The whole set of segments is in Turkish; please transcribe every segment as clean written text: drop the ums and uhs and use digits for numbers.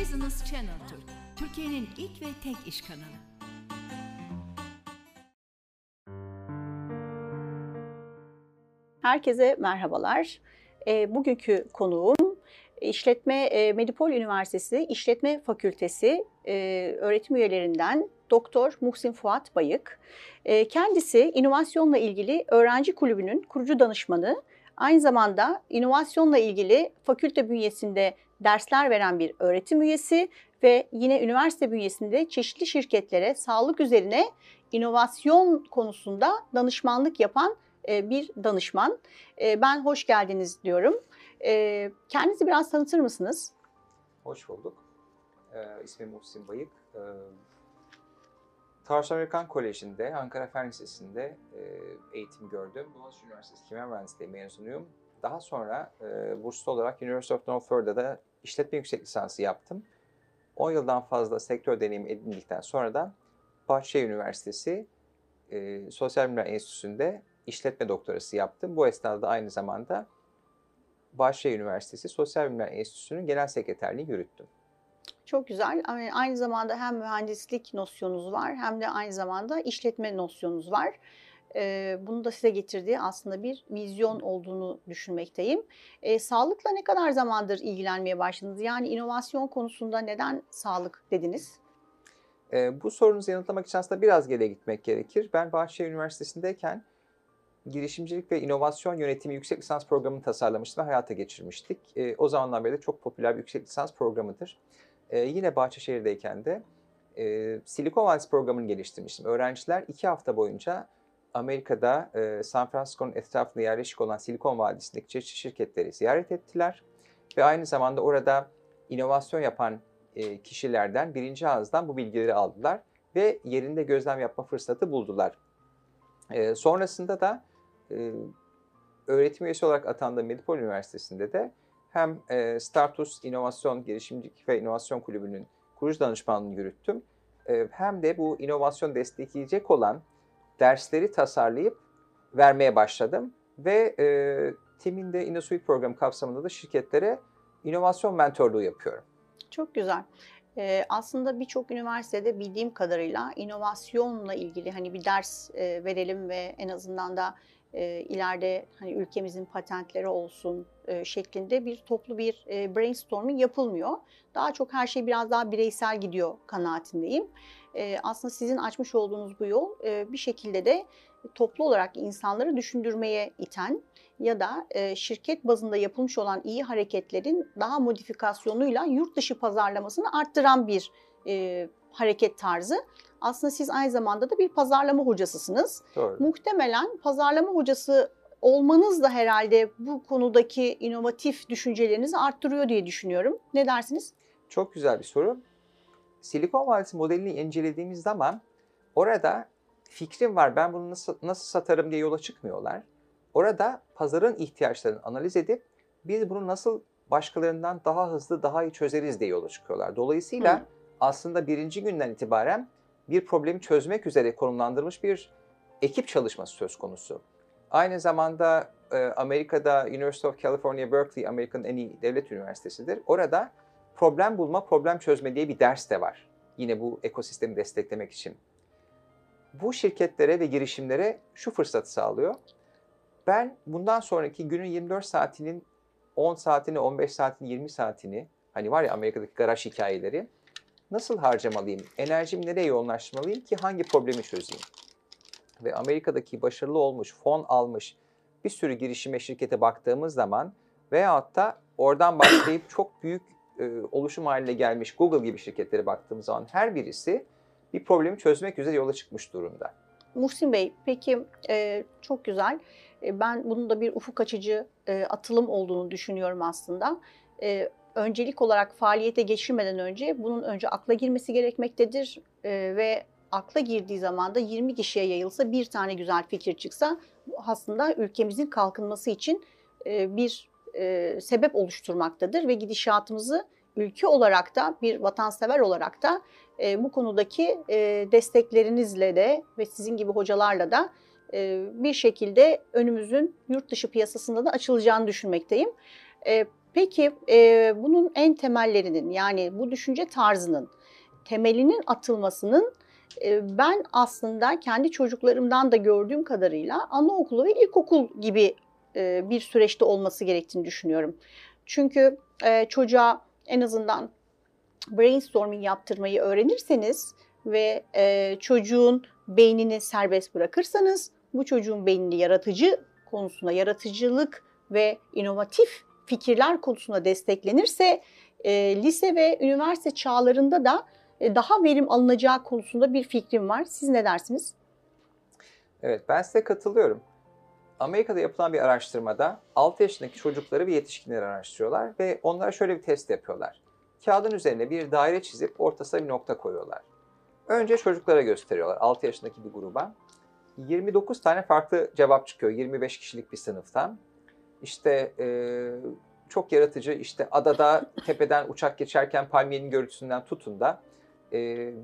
Business Channel Türkiye'nin ilk ve tek iş kanalı. Herkese merhabalar. Bugünkü konuğum Medipol Üniversitesi İşletme Fakültesi öğretim üyelerinden Doktor Muhsin Fuat Bayık. Kendisi inovasyonla ilgili öğrenci kulübünün kurucu danışmanı, aynı zamanda inovasyonla ilgili fakülte bünyesinde dersler veren bir öğretim üyesi ve yine üniversite bünyesinde çeşitli şirketlere sağlık üzerine inovasyon konusunda danışmanlık yapan bir danışman. Ben hoş geldiniz diyorum. Kendinizi biraz tanıtır mısınız? Hoş bulduk. İsmim Oksim Bayık. Tarsus Amerikan Koleji'nde, Ankara Fen Lisesi'nde eğitim gördüm. Boğaziçi Üniversitesi Kimya Mühendisliği mezunuyum. Daha sonra burslu olarak University of North Florida'da işletme yüksek lisansı yaptım. 10 yıldan fazla sektör deneyimi edindikten sonra da Bahçeşehir Üniversitesi Sosyal Bilimler Enstitüsü'nde işletme doktorası yaptım. Bu esnada aynı zamanda Bahçeşehir Üniversitesi Sosyal Bilimler Enstitüsü'nün genel sekreterliği yürüttüm. Çok güzel. Aynı zamanda hem mühendislik nosyonunuz var hem de aynı zamanda işletme nosyonunuz var. Bunu da size getirdiği aslında bir vizyon olduğunu düşünmekteyim. Sağlıkla ne kadar zamandır ilgilenmeye başladınız? Yani inovasyon konusunda neden sağlık dediniz? Bu sorunuzu yanıtlamak için aslında biraz geriye gitmek gerekir. Ben Bahçeşehir Üniversitesi'ndeyken girişimcilik ve inovasyon yönetimi yüksek lisans programını tasarlamıştım ve hayata geçirmiştik. O zamandan beri de çok popüler bir yüksek lisans programıdır. Yine Bahçeşehir'deyken de Silikon Vadisi programını geliştirmiştim. Öğrenciler 2 hafta boyunca Amerika'da San Francisco'nun etrafında yerleşik olan Silikon Vadisi'ndeki çeşitli şirketleri ziyaret ettiler. Ve aynı zamanda orada inovasyon yapan kişilerden birinci ağızdan bu bilgileri aldılar ve yerinde gözlem yapma fırsatı buldular. Sonrasında da öğretim üyesi olarak atandığım Medipol Üniversitesi'nde de hem Startus İnovasyon Girişimci ve İnovasyon Kulübü'nün kurucu danışmanlığını yürüttüm. Hem de bu inovasyon destekleyecek olan dersleri tasarlayıp vermeye başladım. Ve TİM'in de InnoSuite programı kapsamında da şirketlere inovasyon mentorluğu yapıyorum. Çok güzel. Aslında birçok üniversitede bildiğim kadarıyla inovasyonla ilgili hani bir ders verelim ve en azından da ileride hani ülkemizin patentleri olsun şeklinde bir toplu bir brainstorming yapılmıyor. Daha çok her şey biraz daha bireysel gidiyor kanaatindeyim. Aslında sizin açmış olduğunuz bu yol bir şekilde de toplu olarak insanları düşündürmeye iten ya da şirket bazında yapılmış olan iyi hareketlerin daha modifikasyonuyla yurt dışı pazarlamasını arttıran bir hareket tarzı. Aslında siz aynı zamanda da bir pazarlama hocasısınız. Doğru. Muhtemelen pazarlama hocası olmanız da herhalde bu konudaki inovatif düşüncelerinizi arttırıyor diye düşünüyorum. Ne dersiniz? Çok güzel bir soru. Silikon Vadisi modelini incelediğimiz zaman orada fikrim var, ben bunu nasıl satarım diye yola çıkmıyorlar. Orada pazarın ihtiyaçlarını analiz edip biz bunu nasıl başkalarından daha hızlı, daha iyi çözeriz diye yola çıkıyorlar. Dolayısıyla aslında birinci günden itibaren bir problemi çözmek üzere konumlandırılmış bir ekip çalışması söz konusu. Aynı zamanda Amerika'da University of California, Berkeley, Amerika'nın en iyi devlet üniversitesidir. Orada problem bulma, problem çözme diye bir ders de var. Yine bu ekosistemi desteklemek için. Bu şirketlere ve girişimlere şu fırsatı sağlıyor. Ben bundan sonraki günün 24 saatinin 10 saatini, 15 saatini, 20 saatini, hani var ya Amerika'daki garaj hikayeleri, nasıl harcamalıyım, enerjimi nereye yoğunlaştırmalıyım ki hangi problemi çözeyim? Ve Amerika'daki başarılı olmuş, fon almış bir sürü girişime, şirkete baktığımız zaman veyahut da oradan başlayıp çok büyük oluşum haline gelmiş Google gibi şirketlere baktığımız zaman her birisi bir problemi çözmek üzere yola çıkmış durumda. Muhsin Bey, peki çok güzel. Ben bunun da bir ufuk açıcı atılım olduğunu düşünüyorum aslında. Öncelik olarak faaliyete geçirmeden önce bunun önce akla girmesi gerekmektedir ve akla girdiği zaman da 20 kişiye yayılsa bir tane güzel fikir çıksa aslında ülkemizin kalkınması için bir sebep oluşturmaktadır ve gidişatımızı ülke olarak da bir vatansever olarak da bu konudaki desteklerinizle de ve sizin gibi hocalarla da bir şekilde önümüzün yurt dışı piyasasında da açılacağını düşünmekteyim. Peki bunun en temellerinin, yani bu düşünce tarzının temelinin atılmasının ben aslında kendi çocuklarımdan da gördüğüm kadarıyla anaokulu ve ilkokul gibi bir süreçte olması gerektiğini düşünüyorum. Çünkü çocuğa en azından brainstorming yaptırmayı öğrenirseniz ve çocuğun beynini serbest bırakırsanız, bu çocuğun beynini yaratıcı konusuna, yaratıcılık ve inovatif fikirler konusunda desteklenirse lise ve üniversite çağlarında da daha verim alınacağı konusunda bir fikrim var. Siz ne dersiniz? Evet, ben size katılıyorum. Amerika'da yapılan bir araştırmada 6 yaşındaki çocukları ve yetişkinleri araştırıyorlar ve onlara şöyle bir test yapıyorlar. Kağıdın üzerine bir daire çizip ortasına bir nokta koyuyorlar. Önce çocuklara gösteriyorlar, 6 yaşındaki bir gruba. 29 tane farklı cevap çıkıyor 25 kişilik bir sınıftan. İşte çok yaratıcı, işte adada tepeden uçak geçerken palmiyenin görüntüsünden tutun da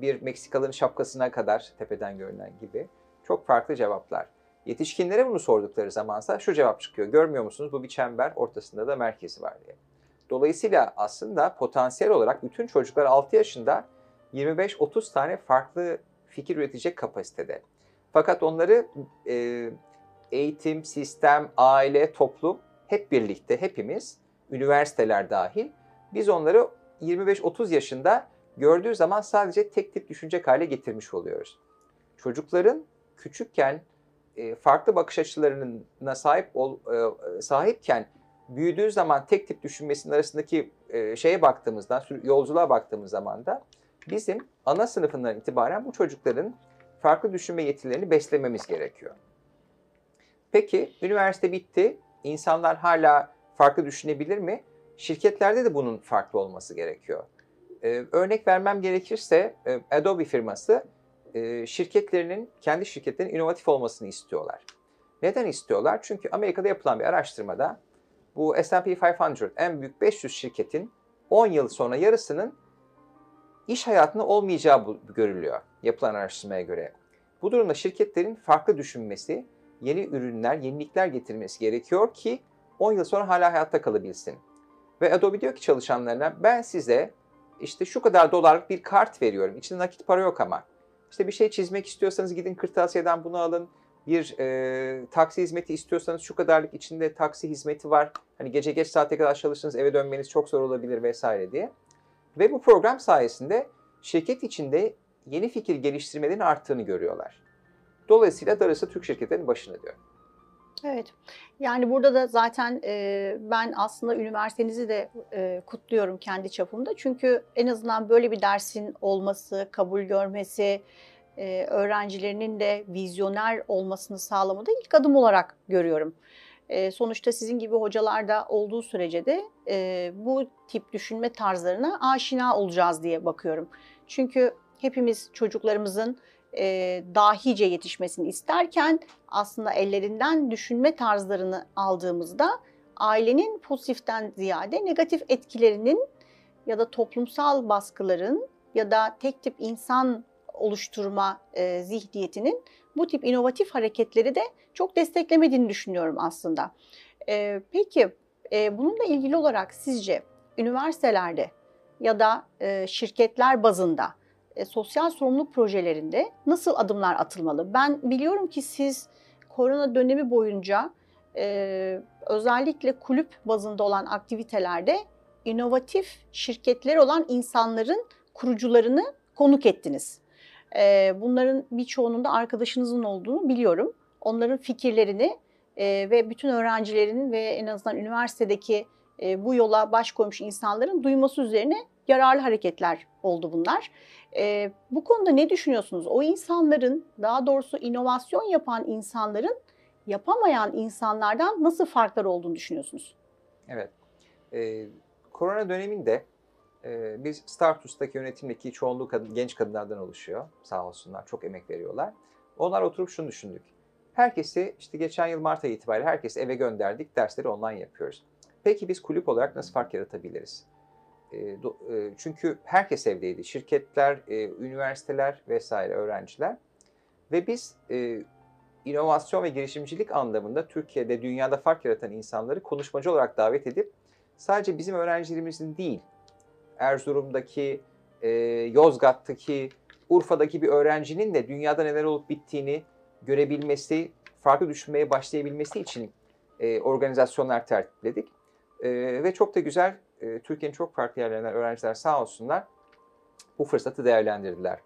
bir Meksikalı'nın şapkasına kadar tepeden görünen gibi çok farklı cevaplar. Yetişkinlere bunu sordukları zamansa şu cevap çıkıyor: görmüyor musunuz, bu bir çember, ortasında da merkezi var diye. Dolayısıyla aslında potansiyel olarak bütün çocuklar 6 yaşında 25-30 tane farklı fikir üretecek kapasitede. Fakat onları eğitim, sistem, aile, toplum hep birlikte, hepimiz, üniversiteler dahil, biz onları 25-30 yaşında gördüğü zaman sadece tek tip düşünecek hale getirmiş oluyoruz. Çocukların küçükken farklı bakış açılarına sahipken büyüdüğü zaman tek tip düşünmesinin arasındaki şeye baktığımızda, yolculuğa baktığımız zaman da bizim ana sınıfından itibaren bu çocukların farklı düşünme yetilerini beslememiz gerekiyor. Peki üniversite bitti, insanlar hala farklı düşünebilir mi? Şirketlerde de bunun farklı olması gerekiyor. Örnek vermem gerekirse Adobe firması kendi şirketlerinin inovatif olmasını istiyorlar. Neden istiyorlar? Çünkü Amerika'da yapılan bir araştırmada bu S&P 500 en büyük 500 şirketin 10 yıl sonra yarısının iş hayatında olmayacağı görülüyor yapılan araştırmaya göre. Bu durumda şirketlerin farklı düşünmesi, yeni ürünler, yenilikler getirmesi gerekiyor ki 10 yıl sonra hala hayatta kalabilsin. Ve Adobe diyor ki çalışanlarına, ben size işte şu kadar dolarlık bir kart veriyorum. İçinde nakit para yok ama. İşte bir şey çizmek istiyorsanız gidin kırtasiyeden bunu alın. Bir taksi hizmeti istiyorsanız şu kadarlık içinde taksi hizmeti var. Hani gece geç saate kadar çalışırsanız eve dönmeniz çok zor olabilir vesaire diye. Ve bu program sayesinde şirket içinde yeni fikir geliştirmelerin arttığını görüyorlar. Dolayısıyla darısı Türk şirketlerin başına diyor. Evet, yani burada da zaten ben aslında üniversitenizi de kutluyorum kendi çapımda. Çünkü en azından böyle bir dersin olması, kabul görmesi, öğrencilerinin de vizyoner olmasını sağlamada ilk adım olarak görüyorum. Sonuçta sizin gibi hocalar da olduğu sürece de bu tip düşünme tarzlarına aşina olacağız diye bakıyorum. Çünkü hepimiz çocuklarımızın dahice yetişmesini isterken aslında ellerinden düşünme tarzlarını aldığımızda ailenin pozitiften ziyade negatif etkilerinin ya da toplumsal baskıların ya da tek tip insan oluşturma zihniyetinin bu tip inovatif hareketleri de çok desteklemediğini düşünüyorum aslında. Peki bununla ilgili olarak sizce üniversitelerde ya da şirketler bazında sosyal sorumluluk projelerinde nasıl adımlar atılmalı? Ben biliyorum ki siz korona dönemi boyunca özellikle kulüp bazında olan aktivitelerde inovatif şirketler olan insanların kurucularını konuk ettiniz. Bunların birçoğunun da arkadaşınızın olduğunu biliyorum. Onların fikirlerini ve bütün öğrencilerin ve en azından üniversitedeki bu yola baş koymuş insanların duyması üzerine yararlı hareketler oldu bunlar. Bu konuda ne düşünüyorsunuz? O insanların, daha doğrusu inovasyon yapan insanların yapamayan insanlardan nasıl farklar olduğunu düşünüyorsunuz? Evet. Korona döneminde biz Startus'taki yönetimdeki çoğunluğu genç kadınlardan oluşuyor. Sağ olsunlar, çok emek veriyorlar. Onlar oturup şunu düşündük. Herkesi işte geçen yıl Mart ayı itibariyle herkesi eve gönderdik. Dersleri online yapıyoruz. Peki biz kulüp olarak nasıl fark yaratabiliriz? Çünkü herkes evdeydi. Şirketler, üniversiteler vesaire, öğrenciler. Ve biz inovasyon ve girişimcilik anlamında Türkiye'de, dünyada fark yaratan insanları konuşmacı olarak davet edip sadece bizim öğrencilerimizin değil, Erzurum'daki, Yozgat'taki, Urfa'daki bir öğrencinin de dünyada neler olup bittiğini görebilmesi, farklı düşünmeye başlayabilmesi için organizasyonlar tertipledik. Ve çok da güzel, Türkiye'nin çok farklı yerlerinden öğrenciler sağ olsunlar bu fırsatı değerlendirdiler.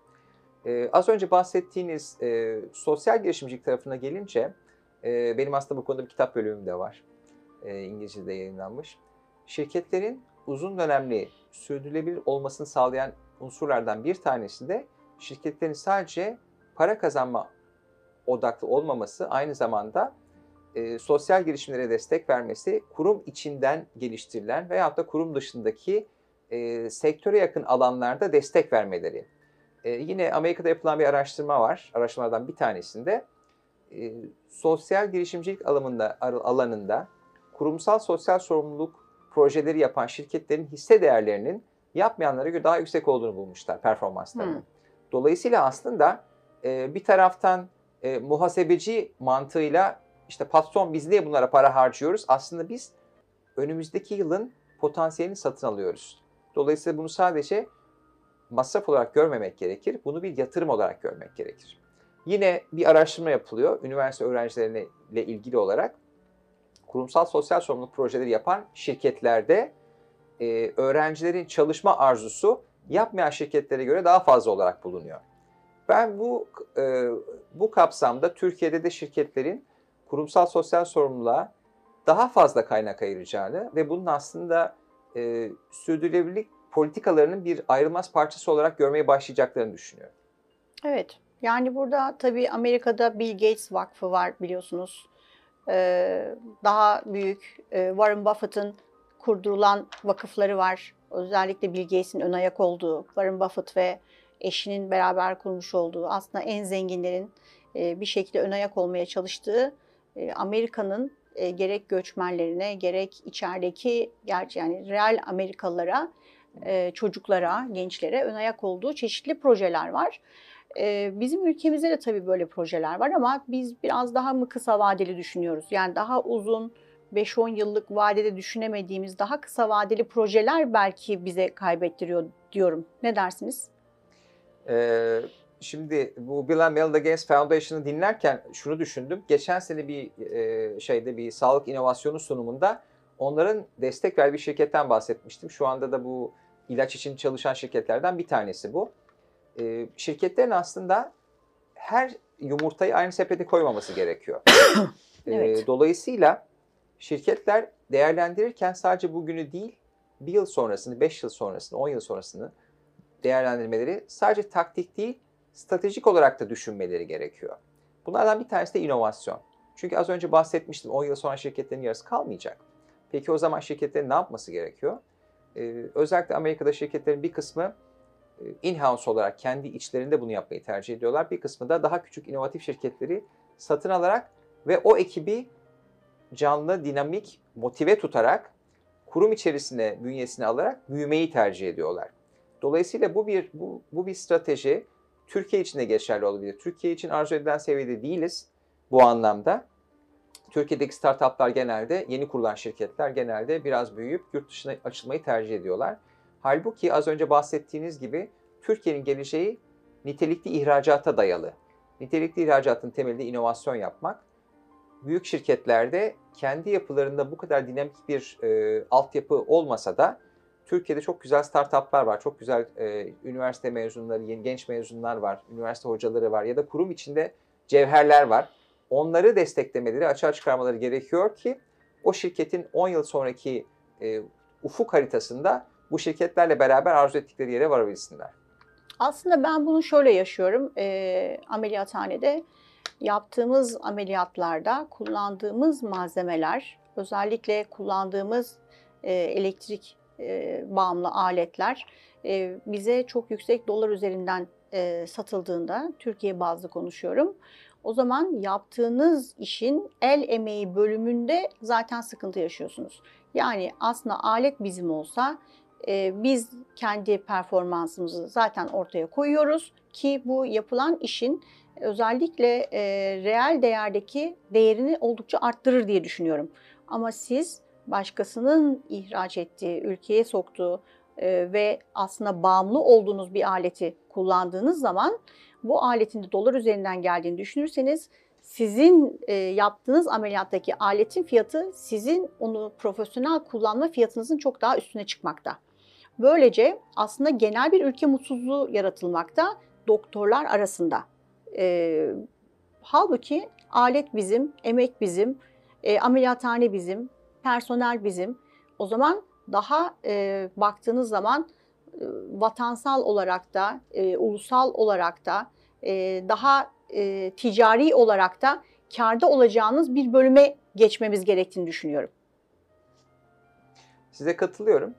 Az önce bahsettiğiniz sosyal girişimcilik tarafına gelince, benim aslında bu konuda bir kitap bölümüm de var. İngilizce'de yayınlanmış. Şirketlerin uzun dönemli sürdürülebilir olmasını sağlayan unsurlardan bir tanesi de şirketlerin sadece para kazanma odaklı olmaması, aynı zamanda sosyal girişimlere destek vermesi, kurum içinden geliştirilen veyahut da kurum dışındaki sektöre yakın alanlarda destek vermeleri. Yine Amerika'da yapılan bir araştırma var. Araştırmalardan bir tanesinde sosyal girişimcilik alanında kurumsal sosyal sorumluluk projeleri yapan şirketlerin hisse değerlerinin yapmayanlara göre daha yüksek olduğunu bulmuşlar, performanslarını. Dolayısıyla aslında bir taraftan muhasebeci mantığıyla işte patron biz niye bunlara para harcıyoruz? Aslında biz önümüzdeki yılın potansiyelini satın alıyoruz. Dolayısıyla bunu sadece masraf olarak görmemek gerekir. Bunu bir yatırım olarak görmek gerekir. Yine bir araştırma yapılıyor üniversite öğrencileriyle ilgili olarak. Kurumsal sosyal sorumluluk projeleri yapan şirketlerde öğrencilerin çalışma arzusu yapmayan şirketlere göre daha fazla olarak bulunuyor. Ben bu kapsamda Türkiye'de de şirketlerin kurumsal sosyal sorumluluğa daha fazla kaynak ayıracağını ve bunun aslında sürdürülebilirlik politikalarının bir ayrılmaz parçası olarak görmeye başlayacaklarını düşünüyorum. Evet, yani burada tabii Amerika'da Bill Gates Vakfı var biliyorsunuz. Daha büyük Warren Buffett'ın kurdurulan vakıfları var. Özellikle Bill Gates'in ön ayak olduğu, Warren Buffett ve eşinin beraber kurmuş olduğu, aslında en zenginlerin bir şekilde ön ayak olmaya çalıştığı Amerika'nın gerek göçmenlerine, gerek içerideki yani real Amerikalılara, çocuklara, gençlere ön ayak olduğu çeşitli projeler var. Bizim ülkemizde de tabii böyle projeler var ama biz biraz daha mı kısa vadeli düşünüyoruz? Yani daha uzun 5-10 yıllık vadede düşünemediğimiz daha kısa vadeli projeler belki bize kaybettiriyor diyorum. Ne dersiniz? Şimdi bu Bill and Melinda Gates Foundation'ı dinlerken şunu düşündüm. Geçen sene bir sağlık inovasyonu sunumunda onların destek verdiği bir şirketten bahsetmiştim. Şu anda da bu ilaç için çalışan şirketlerden bir tanesi bu. Şirketlerin aslında her yumurtayı aynı sepete koymaması gerekiyor. Evet. Dolayısıyla şirketler değerlendirirken sadece bugünü değil, bir yıl sonrasını, 5 yıl sonrasını, 10 yıl sonrasını değerlendirmeleri sadece taktik değil, stratejik olarak da düşünmeleri gerekiyor. Bunlardan bir tanesi de inovasyon. Çünkü az önce bahsetmiştim, 10 yıl sonra şirketlerin yarısı kalmayacak. Peki o zaman şirketlerin ne yapması gerekiyor? Özellikle Amerika'da şirketlerin bir kısmı in-house olarak kendi içlerinde bunu yapmayı tercih ediyorlar. Bir kısmı da daha küçük inovatif şirketleri satın alarak ve o ekibi canlı, dinamik, motive tutarak kurum içerisine, bünyesine alarak büyümeyi tercih ediyorlar. Dolayısıyla bu bir strateji Türkiye için de geçerli olabilir. Türkiye için arzu edilen seviyede değiliz bu anlamda. Türkiye'deki startuplar genelde, yeni kurulan şirketler genelde biraz büyüyüp yurt dışına açılmayı tercih ediyorlar. Halbuki az önce bahsettiğiniz gibi Türkiye'nin geleceği nitelikli ihracata dayalı. Nitelikli ihracatın temelinde inovasyon yapmak, büyük şirketlerde kendi yapılarında bu kadar dinamik bir altyapı olmasa da Türkiye'de çok güzel startuplar var, çok güzel üniversite mezunları, yeni genç mezunlar var, üniversite hocaları var ya da kurum içinde cevherler var. Onları desteklemeleri, açığa çıkarmaları gerekiyor ki o şirketin 10 yıl sonraki ufuk haritasında bu şirketlerle beraber arzu ettikleri yere varabilsinler. Aslında ben bunu şöyle yaşıyorum. Ameliyathanede yaptığımız ameliyatlarda kullandığımız malzemeler, özellikle kullandığımız elektrik bağımlı aletler bize çok yüksek dolar üzerinden satıldığında, Türkiye bazlı konuşuyorum, o zaman yaptığınız işin el emeği bölümünde zaten sıkıntı yaşıyorsunuz. Yani aslında alet bizim olsa biz kendi performansımızı zaten ortaya koyuyoruz ki bu yapılan işin özellikle reel değerdeki değerini oldukça arttırır diye düşünüyorum. Ama siz başkasının ihraç ettiği, ülkeye soktuğu ve aslında bağımlı olduğunuz bir aleti kullandığınız zaman bu aletin de dolar üzerinden geldiğini düşünürseniz sizin yaptığınız ameliyattaki aletin fiyatı sizin onu profesyonel kullanma fiyatınızın çok daha üstüne çıkmakta. Böylece aslında genel bir ülke mutsuzluğu yaratılmakta doktorlar arasında. Halbuki alet bizim, emek bizim, ameliyathane bizim, personel bizim. O zaman daha baktığınız zaman vatansal olarak da, ulusal olarak da, daha ticari olarak da kârda olacağınız bir bölüme geçmemiz gerektiğini düşünüyorum. Size katılıyorum.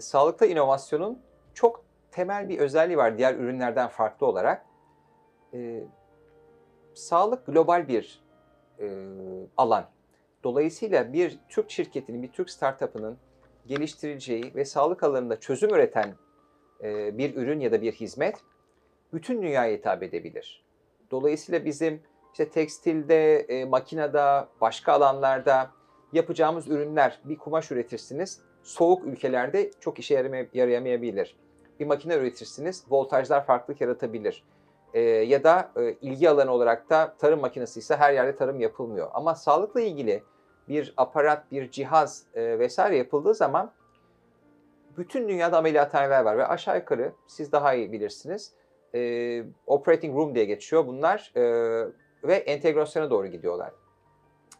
Sağlıkta inovasyonun çok temel bir özelliği var diğer ürünlerden farklı olarak. Sağlık global bir alan. Dolayısıyla bir Türk şirketinin, bir Türk startup'ının geliştireceği ve sağlık alanında çözüm üreten bir ürün ya da bir hizmet bütün dünyaya hitap edebilir. Dolayısıyla bizim işte tekstilde, makinada, başka alanlarda yapacağımız ürünler, bir kumaş üretirsiniz, soğuk ülkelerde çok işe yarayamayabilir. Bir makine üretirsiniz, voltajlar farklılık yaratabilir. Ya da ilgi alanı olarak da tarım makinesi ise her yerde tarım yapılmıyor. Ama sağlıkla ilgili bir aparat, bir cihaz vesaire yapıldığı zaman bütün dünyada ameliyathaneler var ve aşağı yukarı siz daha iyi bilirsiniz. Operating room diye geçiyor bunlar ve entegrasyona doğru gidiyorlar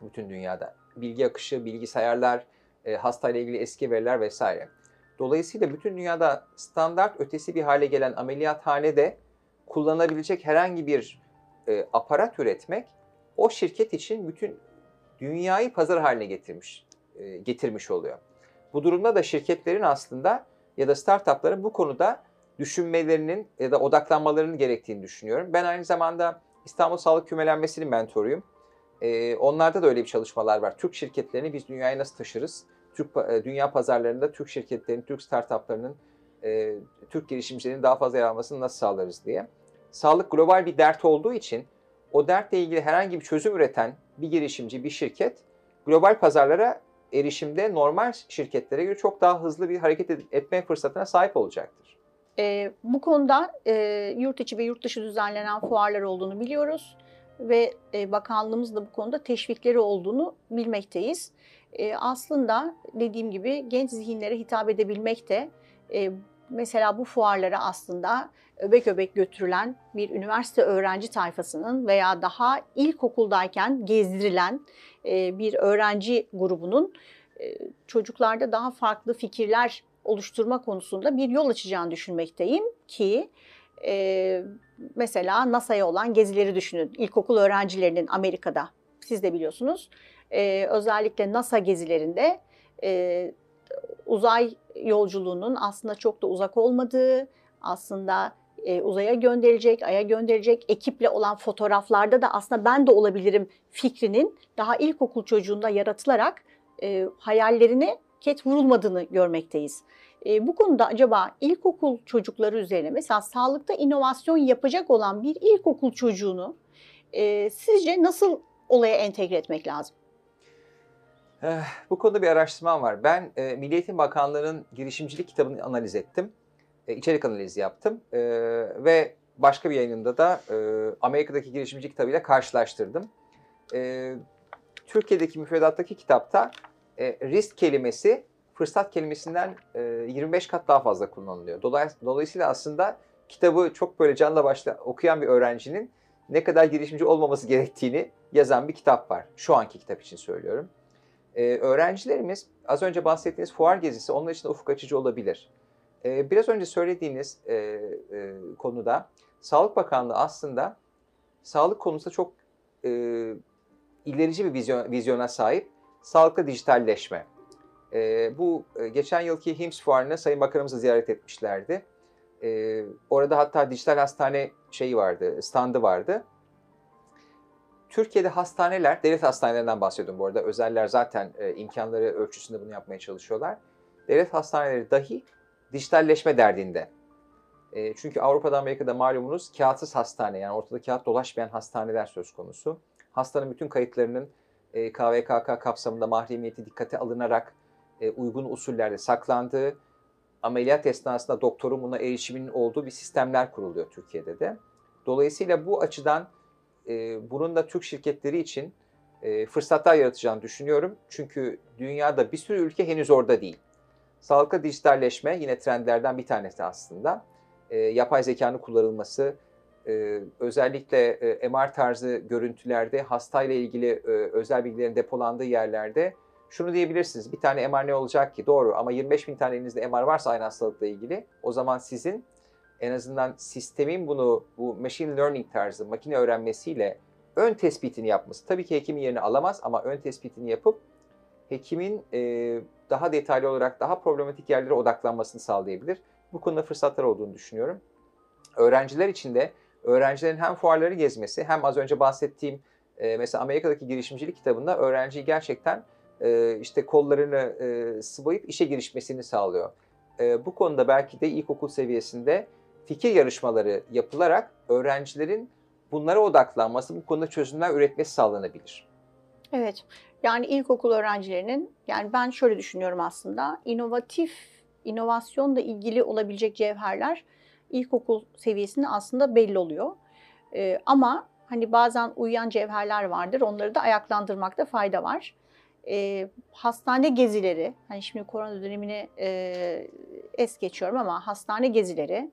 bütün dünyada. Bilgi akışı, bilgisayarlar, hastayla ilgili eski veriler vesaire. Dolayısıyla bütün dünyada standart ötesi bir hale gelen ameliyathanede kullanılabilecek herhangi bir aparat üretmek o şirket için bütün dünyayı pazar haline getirmiş oluyor. Bu durumda da şirketlerin aslında ya da startupların bu konuda düşünmelerinin ya da odaklanmalarının gerektiğini düşünüyorum. Ben aynı zamanda İstanbul Sağlık Kümelenmesi'nin mentoruyum. Onlarda da öyle bir çalışmalar var. Türk şirketlerini biz dünyaya nasıl taşırız? Dünya pazarlarında Türk şirketlerinin, Türk startuplarının, Türk girişimcilerinin daha fazla yer almasını nasıl sağlarız diye. Sağlık global bir dert olduğu için o dertle ilgili herhangi bir çözüm üreten bir girişimci, bir şirket global pazarlara erişimde normal şirketlere göre çok daha hızlı bir hareket etme fırsatına sahip olacaktır. Bu konuda yurt içi ve yurt dışı düzenlenen fuarlar olduğunu biliyoruz ve bakanlığımızın da bu konuda teşvikleri olduğunu bilmekteyiz. Aslında dediğim gibi genç zihinlere hitap edebilmek de mesela bu fuarlara aslında öbek öbek götürülen bir üniversite öğrenci tayfasının veya daha ilkokuldayken gezdirilen bir öğrenci grubunun çocuklarda daha farklı fikirler oluşturma konusunda bir yol açacağını düşünmekteyim ki mesela NASA'ya olan gezileri düşünün. İlkokul öğrencilerinin Amerika'da, siz de biliyorsunuz, özellikle NASA gezilerinde uzay yolculuğunun aslında çok da uzak olmadığı, aslında uzaya gönderilecek, aya gönderilecek ekiple olan fotoğraflarda da aslında ben de olabilirim fikrinin daha ilkokul çocuğunda yaratılarak hayallerine ket vurulmadığını görmekteyiz. Bu konuda acaba ilkokul çocukları üzerine mesela sağlıkta inovasyon yapacak olan bir ilkokul çocuğunu sizce nasıl olaya entegre etmek lazım? Bu konuda bir araştırmam var. Ben Milli Eğitim Bakanlığı'nın girişimcilik kitabını analiz ettim. İçerik analizi yaptım ve başka bir yayınımda da Amerika'daki girişimci kitabıyla karşılaştırdım. Türkiye'deki müfredattaki kitapta risk kelimesi fırsat kelimesinden 25 kat daha fazla kullanılıyor. Dolayısıyla aslında kitabı çok böyle canla başla okuyan bir öğrencinin ne kadar girişimci olmaması gerektiğini yazan bir kitap var. Şu anki kitap için söylüyorum. Öğrencilerimiz az önce bahsettiğiniz fuar gezisi onlar için ufuk açıcı olabilir. Biraz önce söylediğiniz konuda Sağlık Bakanlığı aslında sağlık konusunda çok ilerici bir vizyona sahip. Sağlıkta dijitalleşme. Bu geçen yılki HIMSS fuarına Sayın Bakanımızı ziyaret etmişlerdi. Orada hatta dijital hastane şeyi vardı, standı vardı. Türkiye'de hastaneler, devlet hastanelerinden bahsediyorum bu arada. Özeller zaten imkanları ölçüsünde bunu yapmaya çalışıyorlar. Devlet hastaneleri dahi dijitalleşme derdinde. Çünkü Avrupa'da, Amerika'da malumunuz kağıtsız hastane, yani ortada kağıt dolaşmayan hastaneler söz konusu. Hastanın bütün kayıtlarının KVKK kapsamında mahremiyeti dikkate alınarak uygun usullerde saklandığı, ameliyat esnasında doktorun buna erişiminin olduğu bir sistemler kuruluyor Türkiye'de de. Dolayısıyla bu açıdan bunun da Türk şirketleri için fırsatlar yaratacağını düşünüyorum. Çünkü dünyada bir sürü ülke henüz orada değil. Sağlıkta dijitalleşme yine trendlerden bir tanesi aslında. Yapay zekanın kullanılması, özellikle MR tarzı görüntülerde, hastayla ilgili özel bilgilerin depolandığı yerlerde şunu diyebilirsiniz, bir tane MR ne olacak ki? Doğru, ama 25.000 tane elinizde MR varsa aynı hastalıkla ilgili, o zaman sizin en azından sistemin bunu, bu machine learning tarzı makine öğrenmesiyle ön tespitini yapması, tabii ki hekimin yerini alamaz ama ön tespitini yapıp hekimin daha detaylı olarak daha problematik yerlere odaklanmasını sağlayabilir. Bu konuda fırsatlar olduğunu düşünüyorum. Öğrenciler için de öğrencilerin hem fuarları gezmesi, hem az önce bahsettiğim mesela Amerika'daki girişimcilik kitabında öğrenciyi gerçekten işte kollarını sıvayıp işe girişmesini sağlıyor. Bu konuda belki de ilkokul seviyesinde fikir yarışmaları yapılarak öğrencilerin bunlara odaklanması, bu konuda çözümler üretmesi sağlanabilir. Evet, yani ilkokul öğrencilerinin, yani ben şöyle düşünüyorum aslında, inovasyonla ilgili olabilecek cevherler ilkokul seviyesinde aslında belli oluyor. Ama hani bazen uyuyan cevherler vardır, onları da ayaklandırmakta fayda var. Hastane gezileri, hani şimdi korona dönemini es geçiyorum ama hastane gezileri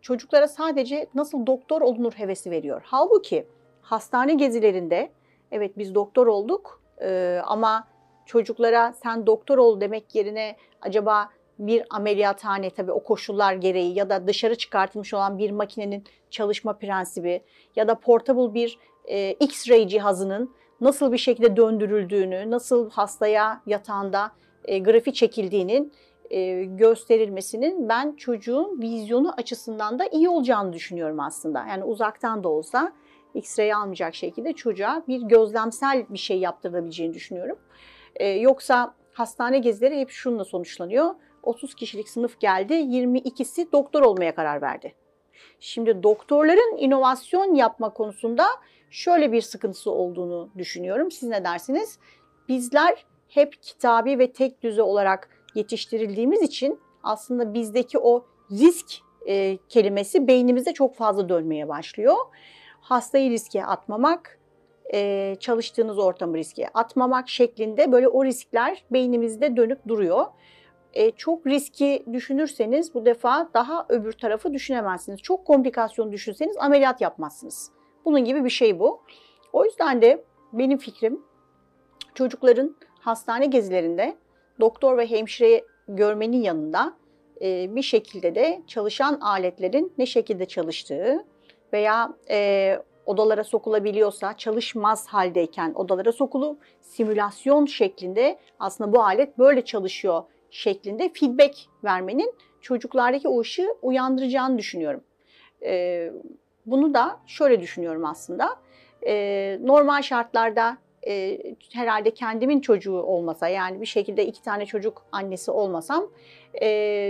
çocuklara sadece nasıl doktor olunur hevesi veriyor. Halbuki hastane gezilerinde evet biz doktor olduk ama çocuklara sen doktor ol demek yerine acaba bir ameliyathane, tabii o koşullar gereği, ya da dışarı çıkartılmış olan bir makinenin çalışma prensibi ya da portable bir X-ray cihazının nasıl bir şekilde döndürüldüğünü, nasıl hastaya yatağında grafik çekildiğinin gösterilmesinin ben çocuğun vizyonu açısından da iyi olacağını düşünüyorum aslında. Yani uzaktan da olsa X-ray almayacak şekilde çocuğa bir gözlemsel bir şey yaptırabileceğini düşünüyorum. Yoksa hastane gezileri hep şununla sonuçlanıyor. 30 kişilik sınıf geldi, 22'si doktor olmaya karar verdi. Şimdi doktorların inovasyon yapma konusunda şöyle bir sıkıntısı olduğunu düşünüyorum. Siz ne dersiniz? Bizler hep kitabi ve tek düze olarak yetiştirildiğimiz için aslında bizdeki o risk kelimesi beynimizde çok fazla dönmeye başlıyor. Hastayı riske atmamak, çalıştığınız ortamı riske atmamak şeklinde böyle o riskler beynimizde dönüp duruyor. Çok riski düşünürseniz bu defa daha öbür tarafı düşünemezsiniz. Çok komplikasyon düşünseniz ameliyat yapmazsınız. Bunun gibi bir şey bu. O yüzden de benim fikrim çocukların hastane gezilerinde doktor ve hemşire görmenin yanında bir şekilde de çalışan aletlerin ne şekilde çalıştığı veya odalara sokulabiliyorsa çalışmaz haldeyken odalara sokulup simülasyon şeklinde aslında bu alet böyle çalışıyor şeklinde feedback vermenin çocuklardaki o ışığı uyandıracağını düşünüyorum. Bunu da şöyle düşünüyorum aslında. Normal şartlarda herhalde kendimin çocuğu olmasa, yani bir şekilde 2 tane çocuk annesi olmasam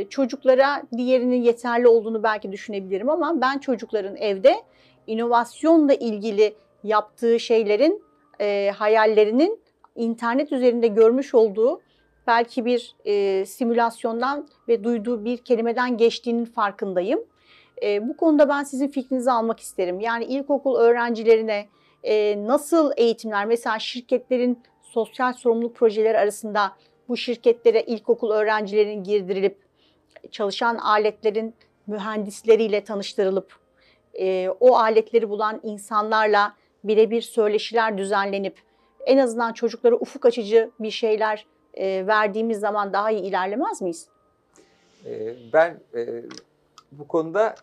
çocuklara diğerinin yeterli olduğunu belki düşünebilirim ama ben çocukların evde inovasyonla ilgili yaptığı şeylerin, hayallerinin internet üzerinde görmüş olduğu belki bir simülasyondan ve duyduğu bir kelimeden geçtiğinin farkındayım. Bu konuda ben sizin fikrinizi almak isterim. Yani ilkokul öğrencilerine nasıl eğitimler, mesela şirketlerin sosyal sorumluluk projeleri arasında bu şirketlere ilkokul öğrencilerinin girdirilip, çalışan aletlerin mühendisleriyle tanıştırılıp, o aletleri bulan insanlarla birebir söyleşiler düzenlenip, en azından çocuklara ufuk açıcı bir şeyler verdiğimiz zaman daha iyi ilerlemez miyiz? Ben bu konuda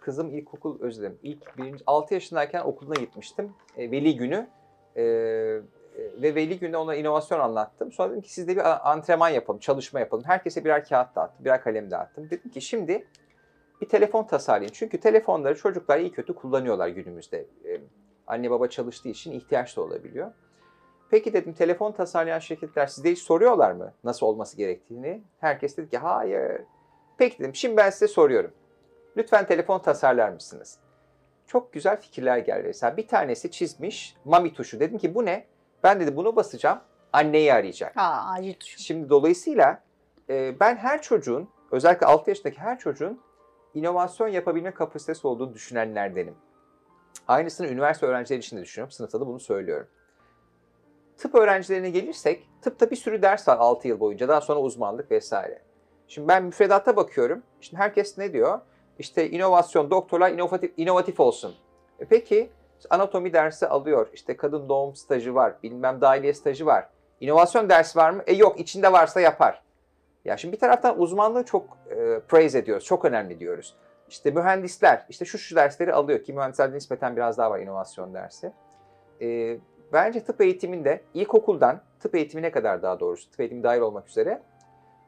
kızım ilkokul, özür dilerim, ilk 6 yaşındayken okuluna gitmiştim. Veli günü ve veli günü ona inovasyon anlattım. Sonra dedim ki siz de bir antrenman yapalım, çalışma yapalım. Herkese birer kağıt dağıttım, birer kalem dağıttım. Dedim ki şimdi bir telefon tasarlayın. Çünkü telefonları çocuklar iyi kötü kullanıyorlar günümüzde. Anne baba çalıştığı için ihtiyaç da olabiliyor. Peki dedim, telefon tasarlayan şirketler size hiç soruyorlar mı nasıl olması gerektiğini? Herkes dedi ki hayır. Peki dedim, şimdi ben size soruyorum. Lütfen telefon tasarlar mısınız? Çok güzel fikirler geldi. Mesela bir tanesi çizmiş mami tuşu. Dedim ki bu ne? Ben dedi bunu basacağım, anneyi arayacak. Ha, acil düşün. Şimdi dolayısıyla ben her çocuğun, özellikle 6 yaşındaki her çocuğun inovasyon yapabilme kapasitesi olduğunu düşünenlerdenim. Aynısını üniversite öğrencileri için de düşünüyorum. Sınıfta da bunu söylüyorum. Tıp öğrencilerine gelirsek, tıpta bir sürü ders var 6 yıl boyunca. Daha sonra uzmanlık vesaire. Şimdi ben müfredata bakıyorum. Şimdi herkes ne diyor? İşte inovasyon, doktorlar inovatif olsun. Peki anatomi dersi alıyor. İşte kadın doğum stajı var. Bilmem dahiliye stajı var. İnovasyon dersi var mı? Yok, içinde varsa yapar. Ya şimdi bir taraftan uzmanlığı çok praise ediyoruz. Çok önemli diyoruz. İşte mühendisler işte şu dersleri alıyor ki mühendislerde nispeten biraz daha var inovasyon dersi. Bence tıp eğitiminde ilkokuldan tıp eğitimine kadar, daha doğrusu tıp eğitimi dahil olmak üzere,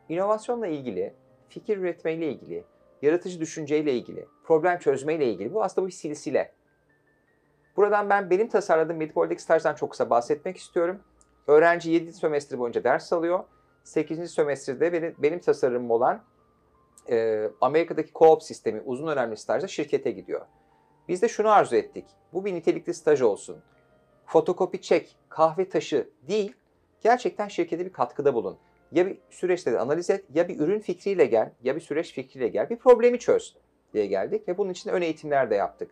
inovasyonla ilgili, fikir üretmeyle ilgili, yaratıcı düşünceyle ilgili, problem çözmeyle ilgili, bu aslında bir silsile. Buradan benim tasarladığım Medipol'deki stajdan çok kısa bahsetmek istiyorum. Öğrenci 7. sömestri boyunca ders alıyor. 8. sömestrede benim tasarımım olan Amerika'daki co-op sistemi uzun önemli stajda şirkete gidiyor. Biz de şunu arzu ettik. Bu bir nitelikli staj olsun. Fotokopi çek, kahve taşı değil, gerçekten şirkete bir katkıda bulun. Ya bir süreçte de analiz et, ya bir ürün fikriyle gel, ya bir süreç fikriyle gel, bir problemi çöz diye geldik ve bunun için ön eğitimler de yaptık.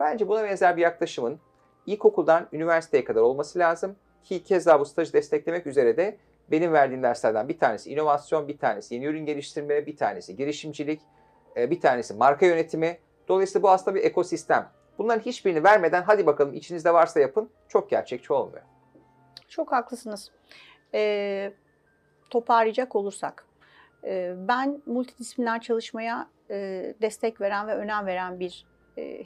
Bence buna benzer bir yaklaşımın ilkokuldan üniversiteye kadar olması lazım ki keza bu stajı desteklemek üzere de benim verdiğim derslerden bir tanesi inovasyon, bir tanesi yeni ürün geliştirme, bir tanesi girişimcilik, bir tanesi marka yönetimi. Dolayısıyla bu aslında bir ekosistem. Bunların hiçbirini vermeden hadi bakalım içinizde varsa yapın, çok gerçekçi olmuyor. Çok haklısınız. Toparlayacak olursak, ben multidisipliner çalışmaya destek veren ve önem veren bir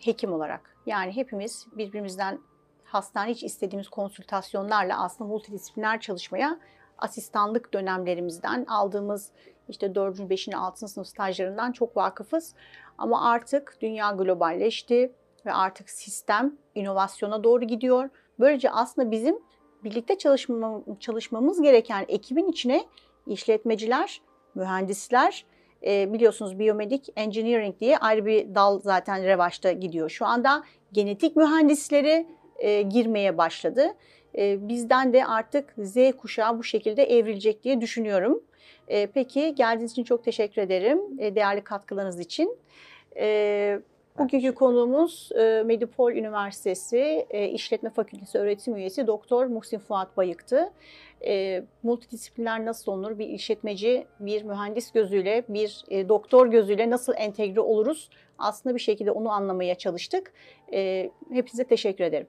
hekim olarak, yani hepimiz birbirimizden hastane hiç istediğimiz konsültasyonlarla aslında multidisipliner çalışmaya asistanlık dönemlerimizden aldığımız işte 4. 5. 6. sınıf stajlarından çok vakıfız. Ama artık dünya globalleşti ve artık sistem inovasyona doğru gidiyor. Böylece aslında bizim birlikte çalışmamız gereken ekibin içine işletmeciler, mühendisler, biliyorsunuz biyomedik engineering diye ayrı bir dal zaten revaçta gidiyor. Şu anda genetik mühendisleri girmeye başladı. Bizden de artık Z kuşağı bu şekilde evrilecek diye düşünüyorum. Peki geldiğiniz için çok teşekkür ederim. Değerli katkılarınız için. Bugünkü konuğumuz Medipol Üniversitesi İşletme Fakültesi öğretim üyesi Doktor Muhsin Fuat Bayık'tı. Multidisipliner nasıl olunur? Bir işletmeci, bir mühendis gözüyle, bir doktor gözüyle nasıl entegre oluruz? Aslında bir şekilde onu anlamaya çalıştık. Hepinize teşekkür ederim.